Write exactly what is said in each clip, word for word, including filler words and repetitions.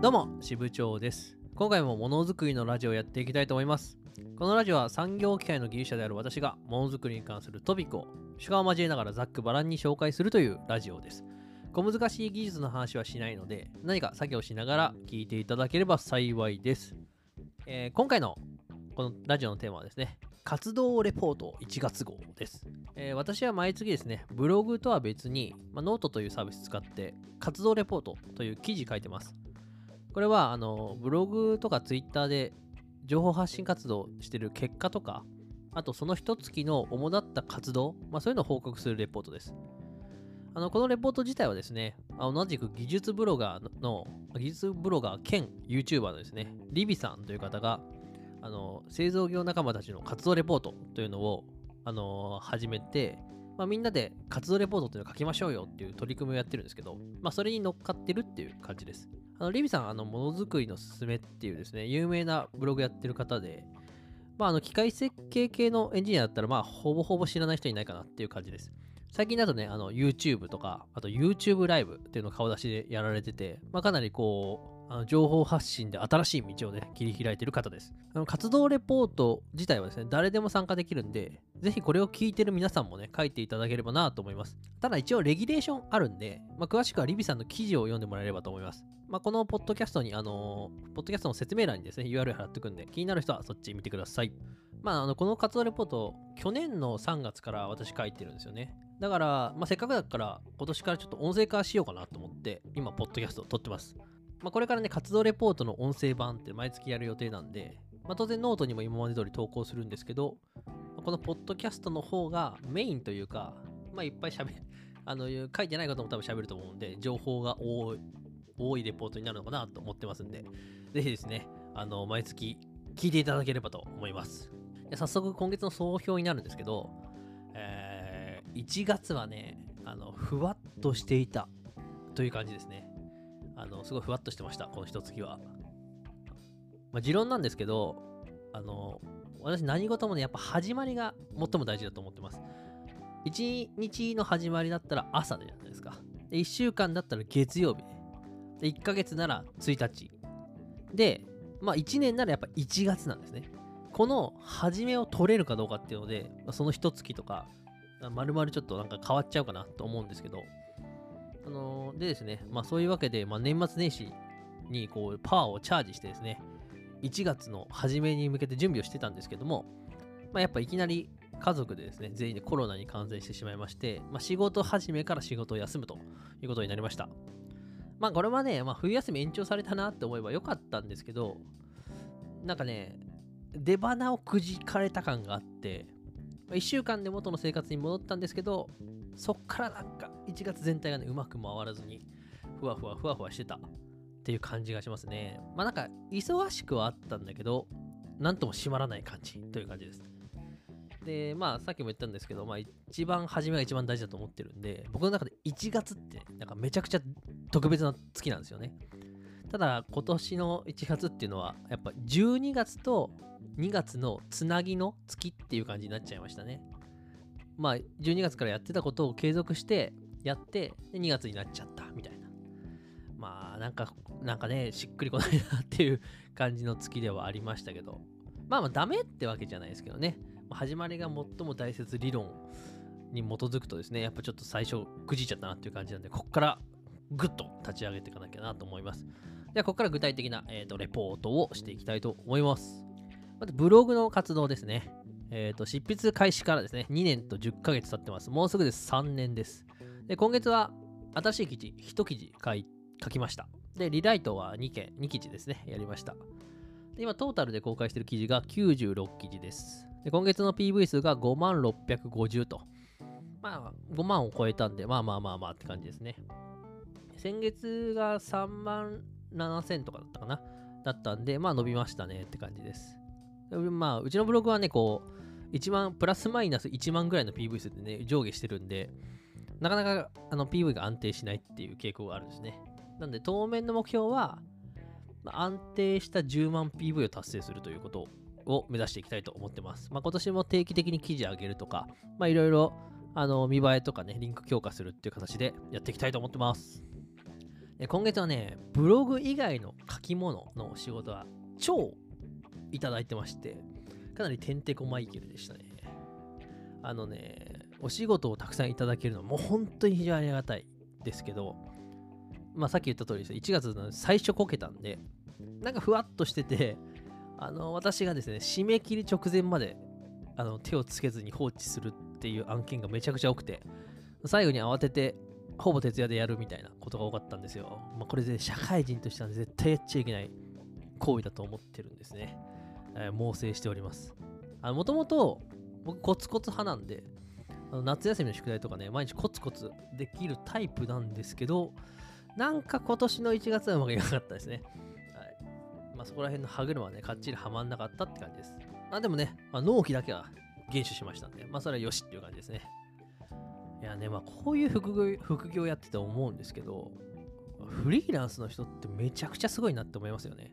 どうも、支部長です。今回もものづくりのラジオをやっていきたいと思います。このラジオは産業機械の技術者である私がものづくりに関するトピックを主観を交えながらざっくばらんに紹介するというラジオです。小難しい技術の話はしないので、何か作業しながら聞いていただければ幸いです。えー、今回のこのラジオのテーマはですね、活動レポートいちがつごうです。えー、私は毎月ですね、ブログとは別に、まあ、ノートというサービス使って活動レポートという記事書いてます。これはあのブログとかツイッターで情報発信活動してる結果とか、あとその一月の主だった活動、まあ、そういうのを報告するレポートです。あのこのレポート自体はですね、同じく技術ブロガーの技術ブロガー兼 YouTuber のですね、リビさんという方があの製造業仲間たちの活動レポートというのをあの始めて、まあ、みんなで活動レポートというのを書きましょうよっていう取り組みをやってるんですけど、まあ、それに乗っかってるっていう感じです。あのリビさん、あのものづくりのすすめっていうですね、有名なブログやってる方で、まあ、あの機械設計系のエンジニアだったら、まあ、ほぼほぼ知らない人いないかなっていう感じです。最近だとね、あの YouTube とか、あと YouTube ライブっていうのを顔出しでやられてて、まあ、かなりこうあの情報発信で新しい道をね、切り開いている方です。あの活動レポート自体はですね、誰でも参加できるんで、ぜひこれを聞いてる皆さんもね、書いていただければなと思います。ただ一応レギュレーションあるんで、まあ、詳しくはリビさんの記事を読んでもらえればと思います。まあ、このポッドキャストに、あのー、ポッドキャストの説明欄にですね、ユーアールエル 貼っておくんで、気になる人はそっち見てください。まあ、あのこの活動レポート、去年のさんがつから私書いてるんですよね。だから、まあ、せっかくだから、今年からちょっと音声化しようかなと思って、今、ポッドキャストを撮ってます。まあ、これからね、活動レポートの音声版って毎月やる予定なんで、まあ、当然ノートにも今まで通り投稿するんですけど、このポッドキャストの方がメインというか、まあ、いっぱい喋る、あの、書いてないことも多分喋ると思うんで、情報が多い、多いレポートになるのかなと思ってますんで、ぜひですね、あの、毎月聞いていただければと思います。で、早速今月の総評になるんですけど、えー、いちがつはね、あの、ふわっとしていたという感じですね。あのすごいふわっとしてました、この一月は。まあ、持論なんですけど、あの私何事もね、やっぱ始まりが最も大事だと思ってます。一日の始まりだったら朝じゃないですか。で、いっしゅうかんだったら月曜日。で、いっかげつならついたち。で、まあ、いちねんならやっぱいちがつなんですね。この始めを取れるかどうかっていうので、その一月とか、まるまるちょっとなんか変わっちゃうかなと思うんですけど、あのでですね、まあ、そういうわけで、まあ、年末年始にこうパワーをチャージしてですね、いちがつの初めに向けて準備をしてたんですけども、まあ、やっぱいきなり家族でですね、全員でコロナに感染してしまいまして、まあ、仕事始めから仕事を休むということになりました。まあこれはね、まあ、冬休み延長されたなって思えばよかったんですけど、なんかね、出花をくじかれた感があって、いっしゅうかんで元の生活に戻ったんですけど、そっからなんかいちがつ全体がね、うまく回らずにふわふわふわふわしてたっていう感じがしますね。まあなんか忙しくはあったんだけど、なんとも締まらない感じという感じです。で、まあさっきも言ったんですけど、まあ一番初めが一番大事だと思ってるんで、僕の中でいちがつってなんかめちゃくちゃ特別な月なんですよね。ただ今年のいちがつっていうのはやっぱじゅうにがつとにがつのつなぎの月っていう感じになっちゃいましたね。まあじゅうにがつからやってたことを継続してやって、でにがつになっちゃったみたいな。まあなんかなんかね、しっくりこないなっていう感じの月ではありましたけど、まあまあダメってわけじゃないですけどね。始まりが最も大切理論に基づくとですね、やっぱちょっと最初くじいちゃったなっていう感じなんで、こっからグッと立ち上げていかなきゃなと思います。ではここから具体的な、えーと、レポートをしていきたいと思います。まずブログの活動ですね。えーと、執筆開始からですね、にねんとじゅっかげつ経ってます。もうすぐでさんねんです。で、今月は新しい記事、いちきじ書い、書きました。で、リライトはにけん、にきじですね、やりました。で、今トータルで公開している記事がきゅうじゅうろくきじです。で、今月の ピーブイ 数がごまんろっぴゃくごじゅうと。まあ、ごまんを超えたんで、まあまあまあまあって感じですね。先月がさんまんななせんとかだったかなだったんで、まあ伸びましたねって感じです。まあうちのブログはね、こういちまんプラスマイナスいちまんぐらいの ピーブイ 数でね、上下してるんで、なかなかあの ピーブイ が安定しないっていう傾向があるんですね。なんで当面の目標は、まあ、安定したじゅうまん ピーブイ を達成するということを目指していきたいと思ってます。まあ今年も定期的に記事上げるとか、まあいろいろあの見栄えとかね、リンク強化するっていう形でやっていきたいと思ってます。で今月はね、ブログ以外の書き物の仕事は超いただいてまして、かなりてんてこマイケルでしたね。あのね、お仕事をたくさんいただけるのはもう本当に非常にありがたいですけど、まあさっき言った通りですね、いちがつの最初こけたんで、なんかふわっとしてて、あの私がですね、締め切り直前まであの手をつけずに放置するっていう案件がめちゃくちゃ多くて、最後に慌ててほぼ徹夜でやるみたいなことが多かったんですよ。まあ、これで社会人としては絶対やっちゃいけない行為だと思ってるんですね。えー、猛省しております。もともと僕コツコツ派なんで、あの夏休みの宿題とかね、毎日コツコツできるタイプなんですけど、なんか今年のいちがつはうまくいかなかったですね。はい、まあ、そこら辺の歯車はね、かっちりはまんなかったって感じです。あでもね、まあ、納期だけは厳守しましたんで、まあそれはよしっていう感じですね。いやね、まあこういう副業、副業やってて思うんですけど、フリーランスの人ってめちゃくちゃすごいなって思いますよね。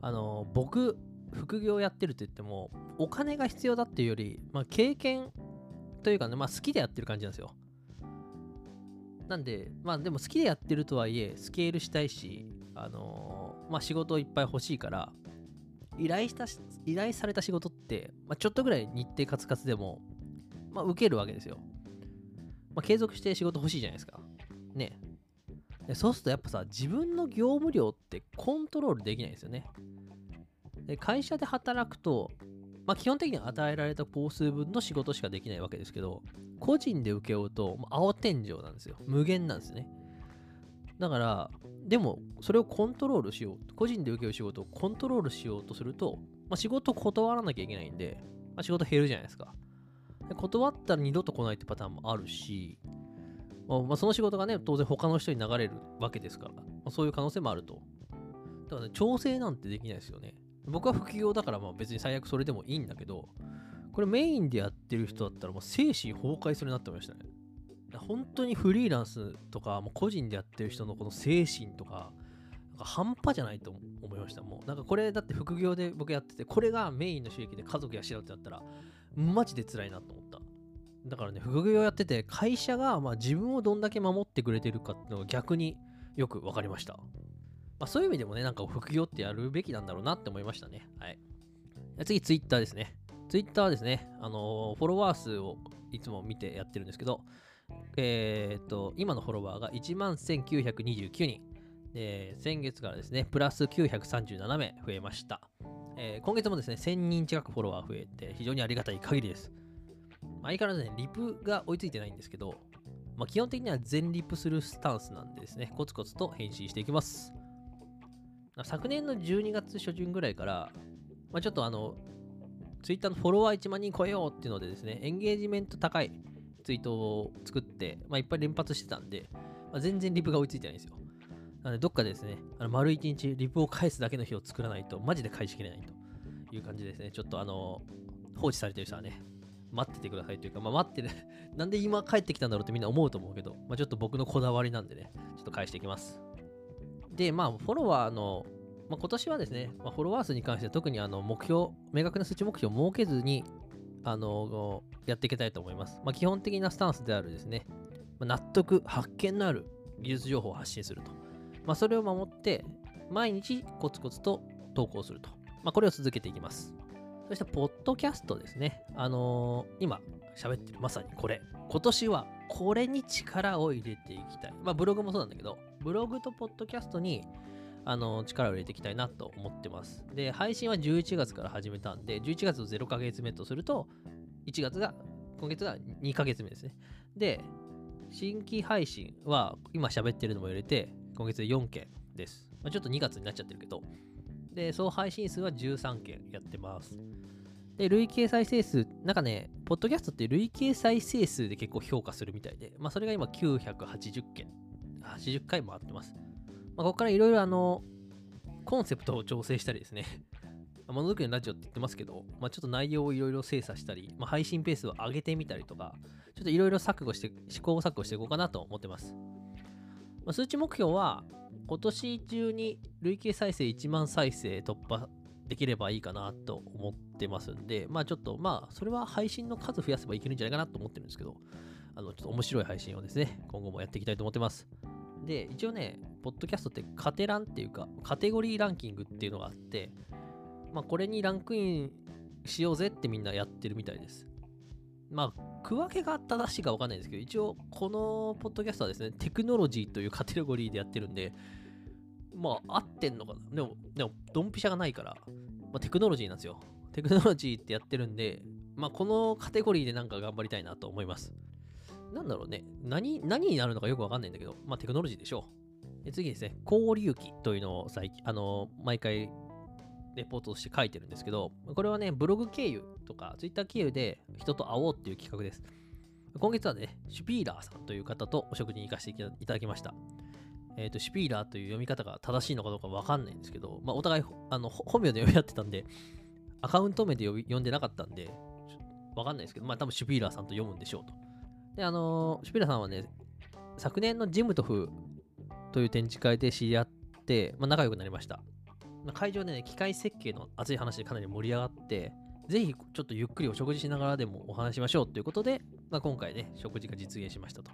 あの、僕、副業やってるって言っても、お金が必要だっていうより、まあ経験というかね、まあ好きでやってる感じなんですよ。なんで、まあでも好きでやってるとはいえ、スケールしたいし、あのー、まあ仕事いっぱい欲しいから、依頼した、依頼された仕事って、まあちょっとぐらい日程カツカツでも、まあ受けるわけですよ。まあ、継続して仕事欲しいじゃないですか。ね。でそうするとやっぱさ、自分の業務量ってコントロールできないんですよね。で会社で働くと、まあ、基本的に与えられた工数分の仕事しかできないわけですけど、個人で請け負うと、まあ、青天井なんですよ。無限なんですね。だから、でもそれをコントロールしよう。個人で請け負う仕事をコントロールしようとすると、まあ、仕事断らなきゃいけないんで、まあ、仕事減るじゃないですか。断ったら二度と来ないってパターンもあるし、まあまあ、その仕事がね、当然他の人に流れるわけですから、まあ、そういう可能性もあると。だからね、調整なんてできないですよね。僕は副業だからまあ別に最悪それでもいいんだけど、これメインでやってる人だったらもう精神崩壊するなって思いましたね。本当にフリーランスとか、もう個人でやってる人のこの精神とか、なんか半端じゃないと思いました。もうなんかこれだって副業で僕やってて、これがメインの収益で家族養うってなったら、マジで辛いなと思った。だからね、副業やってて、会社がまあ自分をどんだけ守ってくれてるかっていうのが逆によく分かりました。まあ、そういう意味でもね、なんか副業ってやるべきなんだろうなって思いましたね。はい。次、ツイッターですね。ツイッターはですね、あのー、フォロワー数をいつも見てやってるんですけど、えー、っと、今のフォロワーがいちまんせんきゅうひゃくにじゅうきゅうにん。えー、先月からですね、プラスきゅうひゃくさんじゅうななめい増えました。えー、今月もですね、せんにん近くフォロワー増えて、非常にありがたい限りです。相変わらずね、リプが追いついてないんですけど、まあ、基本的には全リプするスタンスなんでですね、コツコツと返信していきます。昨年のじゅうにがつ初旬ぐらいから、まあ、ちょっとあの、Twitter のフォロワーいちまんにん超えようっていうのでですね、エンゲージメント高いツイートを作って、まあ、いっぱい連発してたんで、まあ、全然リプが追いついてないんですよ。なのでどっかでですね、あの丸いちにちリプを返すだけの日を作らないと、マジで返しきれないという感じですね。ちょっとあの、放置されてる人はね、待っててくださいというか、まあ、待ってね、なんで今帰ってきたんだろうってみんな思うと思うけど、まあ、ちょっと僕のこだわりなんでね、ちょっと返していきます。で、まあ、フォロワーの、まあ、今年はですね、まあ、フォロワー数に関しては特にあの目標、明確な数値目標を設けずに、あの、やっていきたいと思います。まあ、基本的なスタンスであるですね、まあ、納得、発見のある技術情報を発信すると。まあ、それを守って、毎日コツコツと投稿すると。まあ、これを続けていきます。そして、ポッドキャストですね。あのー、今、喋ってる、まさにこれ。今年は、これに力を入れていきたい。まあ、ブログもそうなんだけど、ブログとポッドキャストに、あのー、力を入れていきたいなと思ってます。で、配信はじゅういちがつから始めたんで、じゅういちがつをゼロかげつめとすると、いちがつが、今月がにかげつめですね。で、新規配信は、今喋ってるのも入れて、今月でよんけんです。まあ、ちょっとにがつになっちゃってるけど。で、総配信数はじゅうさんけんやってます。で、累計再生数、なんかね、ポッドキャストって累計再生数で結構評価するみたいで、まあ、それが今きゅうひゃくはちじゅっけん、はちじゅっかい回ってます。まあ、ここからいろいろあの、コンセプトを調整したりですね、ものづくりのラジオって言ってますけど、まあ、ちょっと内容をいろいろ精査したり、まあ、配信ペースを上げてみたりとか、ちょっといろいろ錯誤して、試行錯誤していこうかなと思ってます。数値目標は今年中に累計再生いちまんさいせい突破できればいいかなと思ってますんで、まあちょっとまあそれは配信の数増やせばいけるんじゃないかなと思ってるんですけど、あのちょっと面白い配信をですね、今後もやっていきたいと思ってます。で、一応ね、ポッドキャストってカテランっていうか、カテゴリーランキングっていうのがあって、まあこれにランクインしようぜってみんなやってるみたいです。まあ、区分けが正しいか分かんないですけど、一応このポッドキャストはですね、テクノロジーというカテゴリーでやってるんで、まあ合ってんのかな。でも、でもドンピシャがないから、まあテクノロジーなんですよ。テクノロジーってやってるんで、まあこのカテゴリーでなんか頑張りたいなと思います。なんだろうね、何、何になるのかよく分かんないんだけど、まあテクノロジーでしょう。で次ですね、交流記というのを最近、あの、毎回、レポートとして書いてるんですけど、これはね、ブログ経由とかツイッター経由で人と会おうっていう企画です。今月はね、シュピーラーさんという方とお食事に行かせていただきました。えっと、シュピーラーという読み方が正しいのかどうかわかんないんですけど、まあ、お互い、あの、本名で呼び合ってたんで、アカウント名で呼び、呼んでなかったんで、わかんないですけど、まあ、多分シュピーラーさんと読むんでしょうと。で、あの、シュピーラーさんはね、昨年のジムトフという展示会で知り合って、まあ、仲良くなりました。会場でね、機械設計の熱い話でかなり盛り上がって、ぜひちょっとゆっくりお食事しながらでもお話しましょうということで、まあ、今回ね、食事が実現しましたと。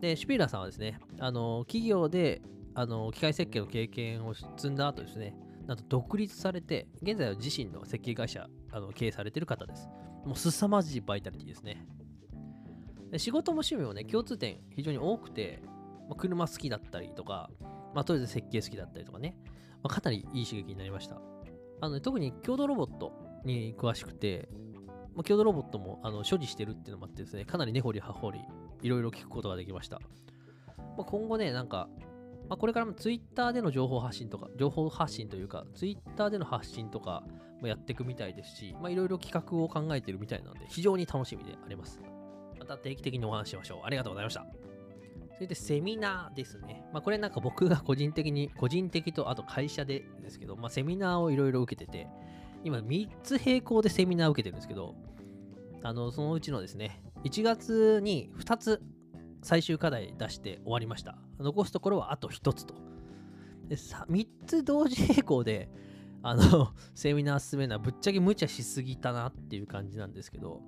で、シュピーラーさんはですね、あの、企業で、あの、機械設計の経験を積んだ後ですね、なんと独立されて、現在は自身の設計会社、あの、経営されている方です。もう凄まじいバイタリティですね。で、仕事も趣味もね、共通点非常に多くて、まあ、車好きだったりとか、まあ、とりあえず設計好きだったりとかね、まあ、かなりいい刺激になりました。あの、ね、特に共同ロボットに詳しくて、まあ、共同ロボットもあの所持してるっていうのもあってですね、かなり根掘り葉掘り、いろいろ聞くことができました。まあ、今後ね、なんか、まあ、これからもツイッターでの情報発信とか、情報発信というか、ツイッターでの発信とかもやっていくみたいですし、まあ、いろいろ企画を考えてるみたいなので、非常に楽しみであります。また定期的にお話ししましょう。ありがとうございました。それでセミナーですね。まあ、これなんか僕が個人的に、個人的とあと会社でですけど、まあ、セミナーをいろいろ受けてて、今みっつ並行でセミナー受けてるんですけど、あの、そのうちのですね、いちがつにふたつ最終課題出して終わりました。残すところはあとひとつと。で、みっつ同時並行で、あの、セミナー進めるのはぶっちゃけ無茶しすぎたなっていう感じなんですけど、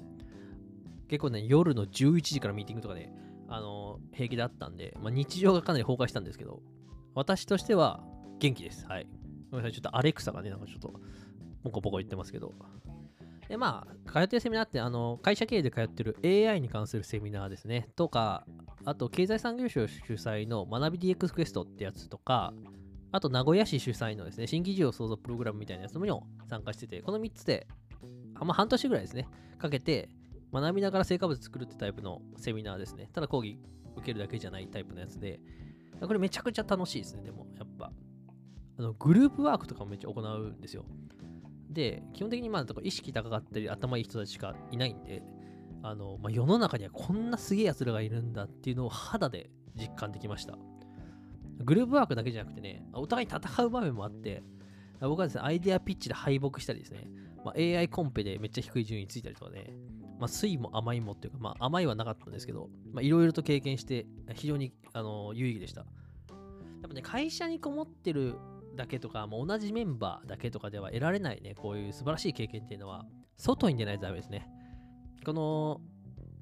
結構ね、夜のじゅういちじからミーティングとかで、あの平気だったんで、まあ、日常がかなり崩壊したんですけど、私としては元気です。はい。ごめんなさい、ちょっとアレクサがね、なんかちょっとボコボコ言ってますけど。で、まあ、通ってるセミナーって、あの、会社経営で通ってる エーアイ に関するセミナーですね。とか、あと、経済産業省主催の学び ディーエックス クエストってやつとか、あと、名古屋市主催のですね、新規事業創造プログラムみたいなやつにも参加してて、このみっつで、あんま半年ぐらいですね、かけて、学びながら成果物作るってタイプのセミナーですね。ただ講義受けるだけじゃないタイプのやつで、これめちゃくちゃ楽しいですね。でもやっぱあのグループワークとかもめっちゃ行うんですよ。で、基本的にまあ意識高かったり頭いい人たちしかいないんで、あの、まあ、世の中にはこんなすげえやつらがいるんだっていうのを肌で実感できました。グループワークだけじゃなくてね、お互い戦う場面もあって、僕はですね、アイデアピッチで敗北したりですね、まあ、エーアイ コンペでめっちゃ低い順位ついたりとかね、まあ、酸いも甘いもっていうか、まあ、甘いはなかったんですけど、いろいろと経験して非常にあの有意義でした。やっぱね、会社にこもってるだけとか、もう同じメンバーだけとかでは得られないね、こういう素晴らしい経験っていうのは外に出ないとダメですね。この、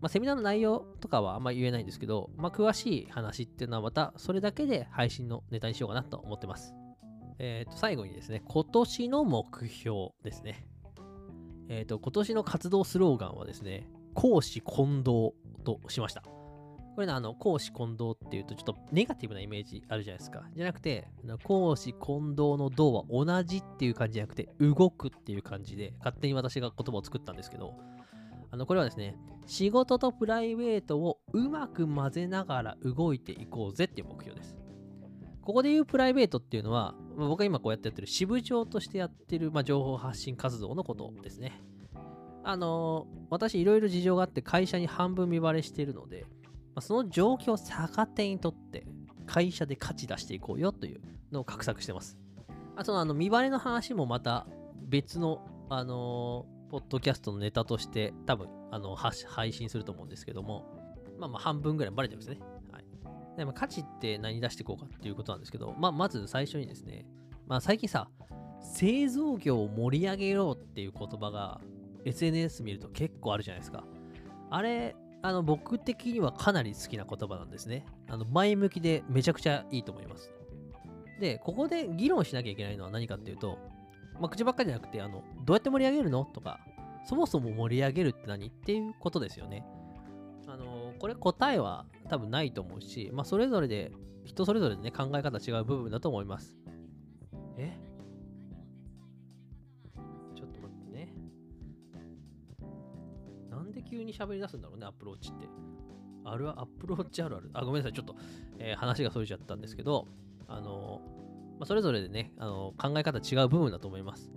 まあ、セミナーの内容とかはあんまり言えないんですけど、まあ、詳しい話っていうのはまたそれだけで配信のネタにしようかなと思ってます。えーと、最後にですね、今年の目標ですね。えーと、今年の活動スローガンはですね、公私混同としました。これね、あの、公私混同っていうとちょっとネガティブなイメージあるじゃないですか。じゃなくて、公私混同の同は同じっていう感じじゃなくて、動くっていう感じで、勝手に私が言葉を作ったんですけど、あの、これはですね、仕事とプライベートをうまく混ぜながら動いていこうぜっていう目標です。ここで言うプライベートっていうのは、僕が今こうやってやってる支部長としてやってる、まあ、情報発信活動のことですね。あのー、私いろいろ事情があって会社に半分身バレしているので、まあ、その状況を逆手にとって会社で価値出していこうよというのを画策してます。あとのあの身バレの話もまた別の、あのー、ポッドキャストのネタとして多分あの配信すると思うんですけども、まあまあ半分ぐらいバレてるんですね。でも価値って何出していこうかっていうことなんですけど、まあ、まず最初にですね、まあ、最近さ、製造業を盛り上げようっていう言葉が エスエヌエス 見ると結構あるじゃないですか。あれ、あの僕的にはかなり好きな言葉なんですね。あの前向きでめちゃくちゃいいと思います。で、ここで議論しなきゃいけないのは何かっていうと、まあ、口ばっかりじゃなくて、あのどうやって盛り上げるのとか、そもそも盛り上げるって何っていうことですよね。あのこれ答えは多分ないと思うし、まあ、それぞれで人それぞれでね、考え方違う部分だと思います。えちょっと待ってね、なんで急に喋り出すんだろうね。アップルウォッチってあるアップルウォッチあるあるあごめんなさい、ちょっと、えー、話がそれちゃったんですけど、あの、まあ、それぞれでね、あの考え方違う部分だと思います。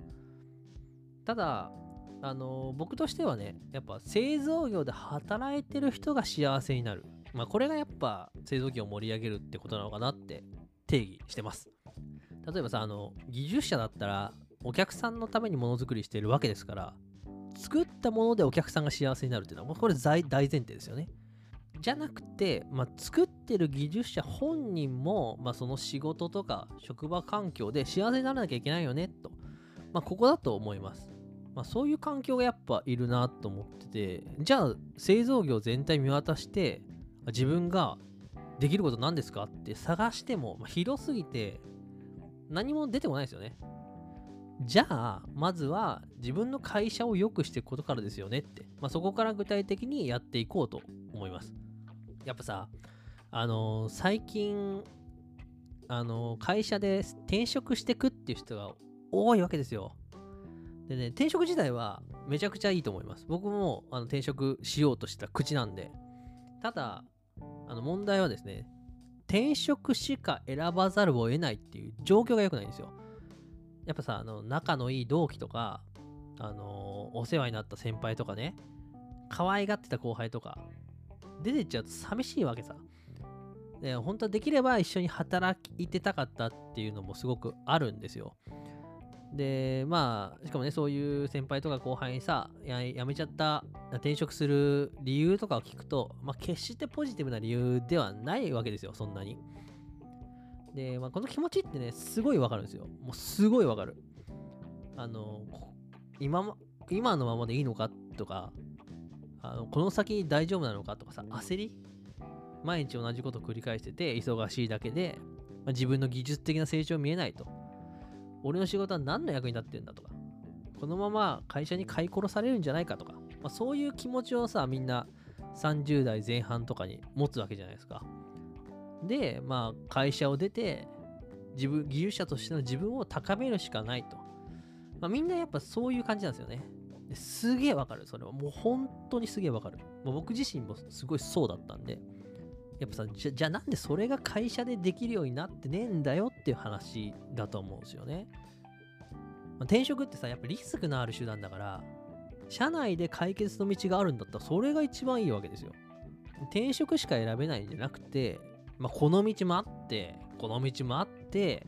ただあの僕としてはね、やっぱ製造業で働いてる人が幸せになる、まあ、これがやっぱ製造業を盛り上げるってことなのかなって定義してます。例えばさ、あの技術者だったらお客さんのためにものづくりしてるわけですから、作ったものでお客さんが幸せになるっていうのはもうこれ大前提ですよね。じゃなくて、まあ、作ってる技術者本人も、まあ、その仕事とか職場環境で幸せにならなきゃいけないよねと、まあ、ここだと思います。まあ、そういう環境がやっぱいるなと思ってて、じゃあ製造業全体見渡して自分ができることなんですかって探しても、まあ、広すぎて何も出てこないですよね。じゃあまずは自分の会社を良くしていくことからですよねって、まあ、そこから具体的にやっていこうと思います。やっぱさ、あのー、最近、あのー、会社で転職してくっていう人が多いわけですよ。でね、転職自体はめちゃくちゃいいと思います。僕もあの転職しようとした口なんで。ただ、あの問題はですね、転職しか選ばざるを得ないっていう状況が良くないんですよ。やっぱさ、あの仲のいい同期とか、あのー、お世話になった先輩とかね、可愛がってた後輩とか、出てっちゃうと寂しいわけさ。で、本当はできれば一緒に働いてたかったっていうのもすごくあるんですよ。で、まあしかもね、そういう先輩とか後輩にさ、やめちゃった転職する理由とかを聞くと、まあ、決してポジティブな理由ではないわけですよ、そんなに。で、まあ、この気持ちってね、すごいわかるんですよ。もうすごいわかる。あの今、今のままでいいのかとか、あのこの先大丈夫なのかとかさ、焦り、毎日同じこと繰り返してて忙しいだけで、まあ、自分の技術的な成長見えないと、俺の仕事は何の役に立ってんだとか、このまま会社に買い殺されるんじゃないかとか、まあ、そういう気持ちをさ、みんなさんじゅう代前半とかに持つわけじゃないですか。で、まあ会社を出て自分、技術者としての自分を高めるしかないと、まあ、みんなやっぱそういう感じなんですよね。ですげえわかる、それはもう本当にすげえわかる。もう僕自身もすごいそうだったんで、やっぱさ、じゃ、じゃあなんでそれが会社でできるようになってねえんだよっていう話だと思うんですよね。まあ、転職ってさ、やっぱリスクのある手段だから、社内で解決の道があるんだったらそれが一番いいわけですよ。転職しか選べないんじゃなくて、まあ、この道もあって、この道もあって、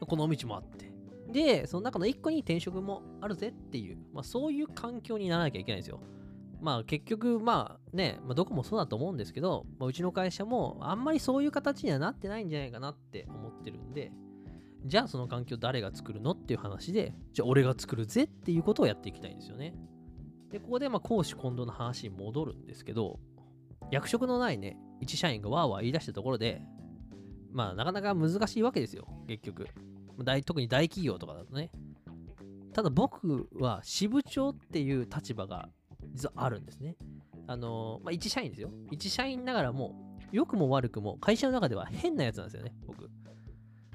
この道もあって。で、その中の一個に転職もあるぜっていう、まあ、そういう環境にならなきゃいけないんですよ。まあ結局まあね、まあ、どこもそうだと思うんですけど、まあ、うちの会社もあんまりそういう形にはなってないんじゃないかなって思ってるんで、じゃあその環境誰が作るのっていう話で、じゃあ俺が作るぜっていうことをやっていきたいんですよね。で、ここでまあ公私混同の話に戻るんですけど、役職のないね、一社員がわーわー言い出したところで、まあなかなか難しいわけですよ、結局。大、特に大企業とかだとね。ただ僕は支部長っていう立場が実はあるんですね。あの、まあ、一社員ですよ。一社員ながらも、良くも悪くも、会社の中では変なやつなんですよね、僕。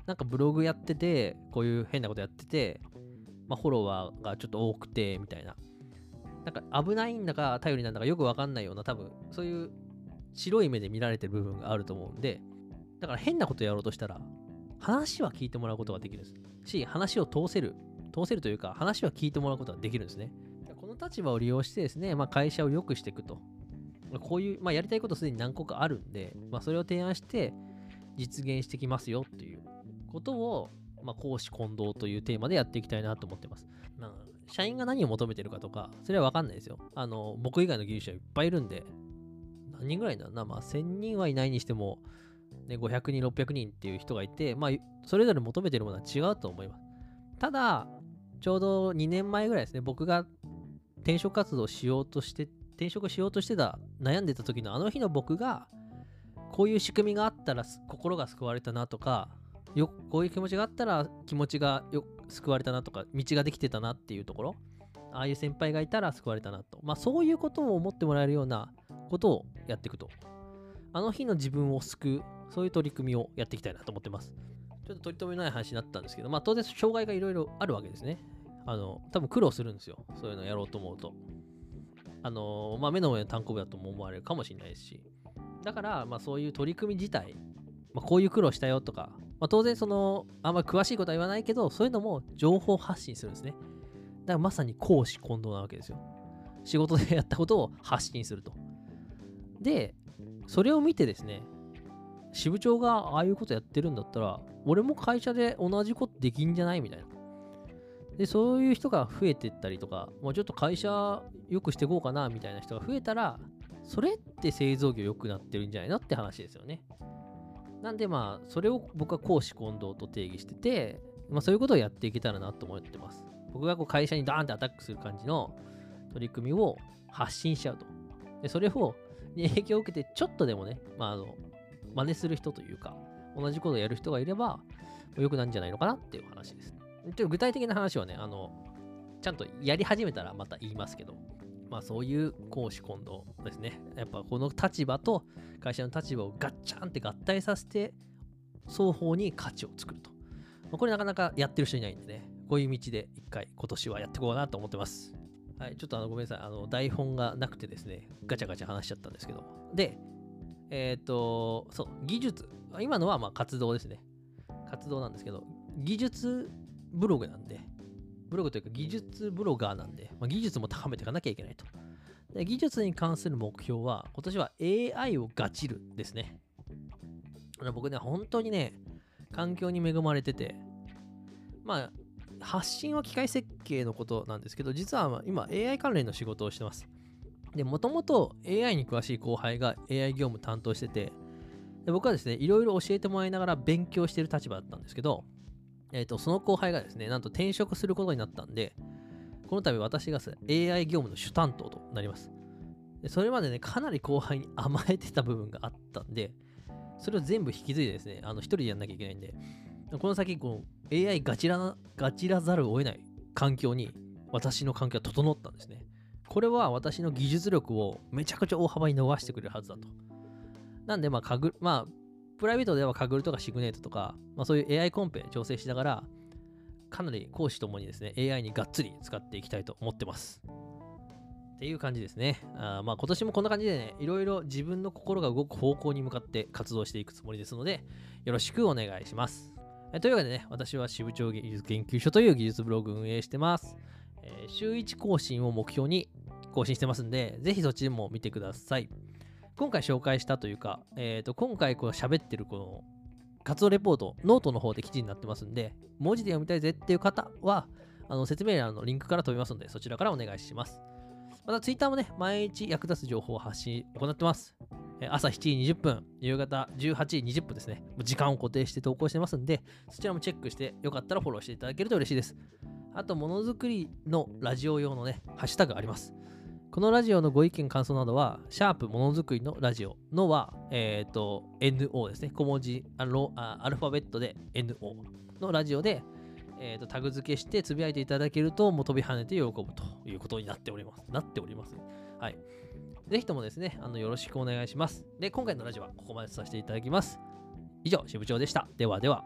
なんかブログやってて、こういう変なことやってて、まあ、フォロワーがちょっと多くて、みたいな。なんか危ないんだか、頼りなんだかよくわかんないような、多分、そういう白い目で見られてる部分があると思うんで、だから変なことやろうとしたら、話は聞いてもらうことができるんです。し、話を通せる。通せるというか、話は聞いてもらうことができるんですね。立場を利用してですね、まあ、会社を良くしていくと、こういう、まあ、やりたいことすでに何個かあるんで、まあ、それを提案して実現してきますよということを、まあ、公私混同というテーマでやっていきたいなと思ってます。まあ、社員が何を求めてるかとか、それは分かんないですよ。あの僕以外の技術者いっぱいいるんで、何人ぐらいだろうな、まあ、せんにんはいないにしても、ね、ごひゃくにんろっぴゃくにんっていう人がいて、まあ、それぞれ求めてるものは違うと思います。ただちょうどにねんまえぐらいですね、僕が転職活動をしようとして転職しようとしてた、悩んでた時のあの日の僕が、こういう仕組みがあったら心が救われたなとか、よこういう気持ちがあったら気持ちがよ救われたなとか、道ができてたなっていうところ、ああいう先輩がいたら救われたなと、まあそういうことを思ってもらえるようなことをやっていくと、あの日の自分を救う、そういう取り組みをやっていきたいなと思ってます。ちょっと取り留めない話になったんですけど、まあ当然障害がいろいろあるわけですね。あの多分苦労するんですよ、そういうのやろうと思うと。あのまあ目の上の単行部だとも思われるかもしれないし、だからまあそういう取り組み自体、まあ、こういう苦労したよとか、まあ、当然そのあんまり詳しいことは言わないけど、そういうのも情報発信するんですね。だからまさに公私混同なわけですよ。仕事でやったことを発信すると。でそれを見てですね、支部長がああいうことやってるんだったら俺も会社で同じことできんじゃないみたいな。でそういう人が増えてったりとか、もうちょっと会社良くしていこうかなみたいな人が増えたら、それって製造業良くなってるんじゃないのって話ですよね。なんでまあそれを僕は公私混同と定義してて、まあ、そういうことをやっていけたらなと思ってます。僕がこう会社にダーンってアタックする感じの取り組みを発信しちゃうと。でそれをに影響を受けてちょっとでもね、まあ、あの真似する人というか同じことをやる人がいれば良くなるんじゃないのかなっていう話です。ちょっと具体的な話はね、あのちゃんとやり始めたらまた言いますけど、まあそういう公私混同ですね。やっぱこの立場と会社の立場をガッチャンって合体させて、双方に価値を作ると。まあ、これなかなかやってる人いないんでね、こういう道で一回今年はやっていこうなと思ってます。はい、ちょっとあのごめんなさい、あの台本がなくてですね、ガチャガチャ話しちゃったんですけど。で、えっと、そう、技術。今のはまあ活動ですね。活動なんですけど、技術ブログなんで、ブログというか技術ブロガーなんで、まあ、技術も高めていかなきゃいけないと。で技術に関する目標は、今年は エーアイ をガチるですね。僕ね、本当にね、環境に恵まれてて、まあ、発信は機械設計のことなんですけど、実は今 エーアイ 関連の仕事をしてます。で、もともと エーアイ に詳しい後輩が エーアイ 業務担当してて、で僕はですね、いろいろ教えてもらいながら勉強してる立場だったんですけど、えーと、その後輩がですね、なんと転職することになったんで、この度私が エーアイ 業務の主担当となります。でそれまでね、かなり後輩に甘えてた部分があったんで、それを全部引き継いでですね、あの一人でやんなきゃいけないんで、この先この エーアイ ガチら、ガチらざるを得ない環境に、私の環境は整ったんですね。これは私の技術力をめちゃくちゃ大幅に逃してくれるはずだと。なんでまあかぐ、まあ、プライベートではカグルとかシグネートとか、まあ、そういう エーアイ コンペ調整しながら、かなり講師ともにですね、エーアイ にがっつり使っていきたいと思ってます。っていう感じですね。あまあ今年もこんな感じでね、いろいろ自分の心が動く方向に向かって活動していくつもりですので、よろしくお願いします。えというわけでね、私は支部長技術研究所という技術ブログを運営してます。えー、週いち更新を目標に更新してますんで、ぜひそっちも見てください。今回紹介したというか、えー、と今回こう喋ってるこの活動レポート、ノートの方で記事になってますんで、文字で読みたいぜっていう方は、あの説明欄のリンクから飛びますので、そちらからお願いします。また Twitter もね、毎日役立つ情報を発信行ってます。えー、朝しちじにじゅっぷん、夕方じゅうはちじにじゅっぷんですね。時間を固定して投稿してますんで、そちらもチェックして、よかったらフォローしていただけると嬉しいです。あと、ものづくりのラジオ用のね、ハッシュタグあります。このラジオのご意見、感想などは、シャープものづくりのラジオのは、えっと、エヌオー ですね。小文字、アルファベットで エヌオー のラジオで、えっと、タグ付けしてつぶやいていただけると、もう飛び跳ねて喜ぶということになっております。なっております。はい。ぜひともですね、あの、よろしくお願いします。で、今回のラジオはここまでさせていただきます。以上、支部長でした。ではでは。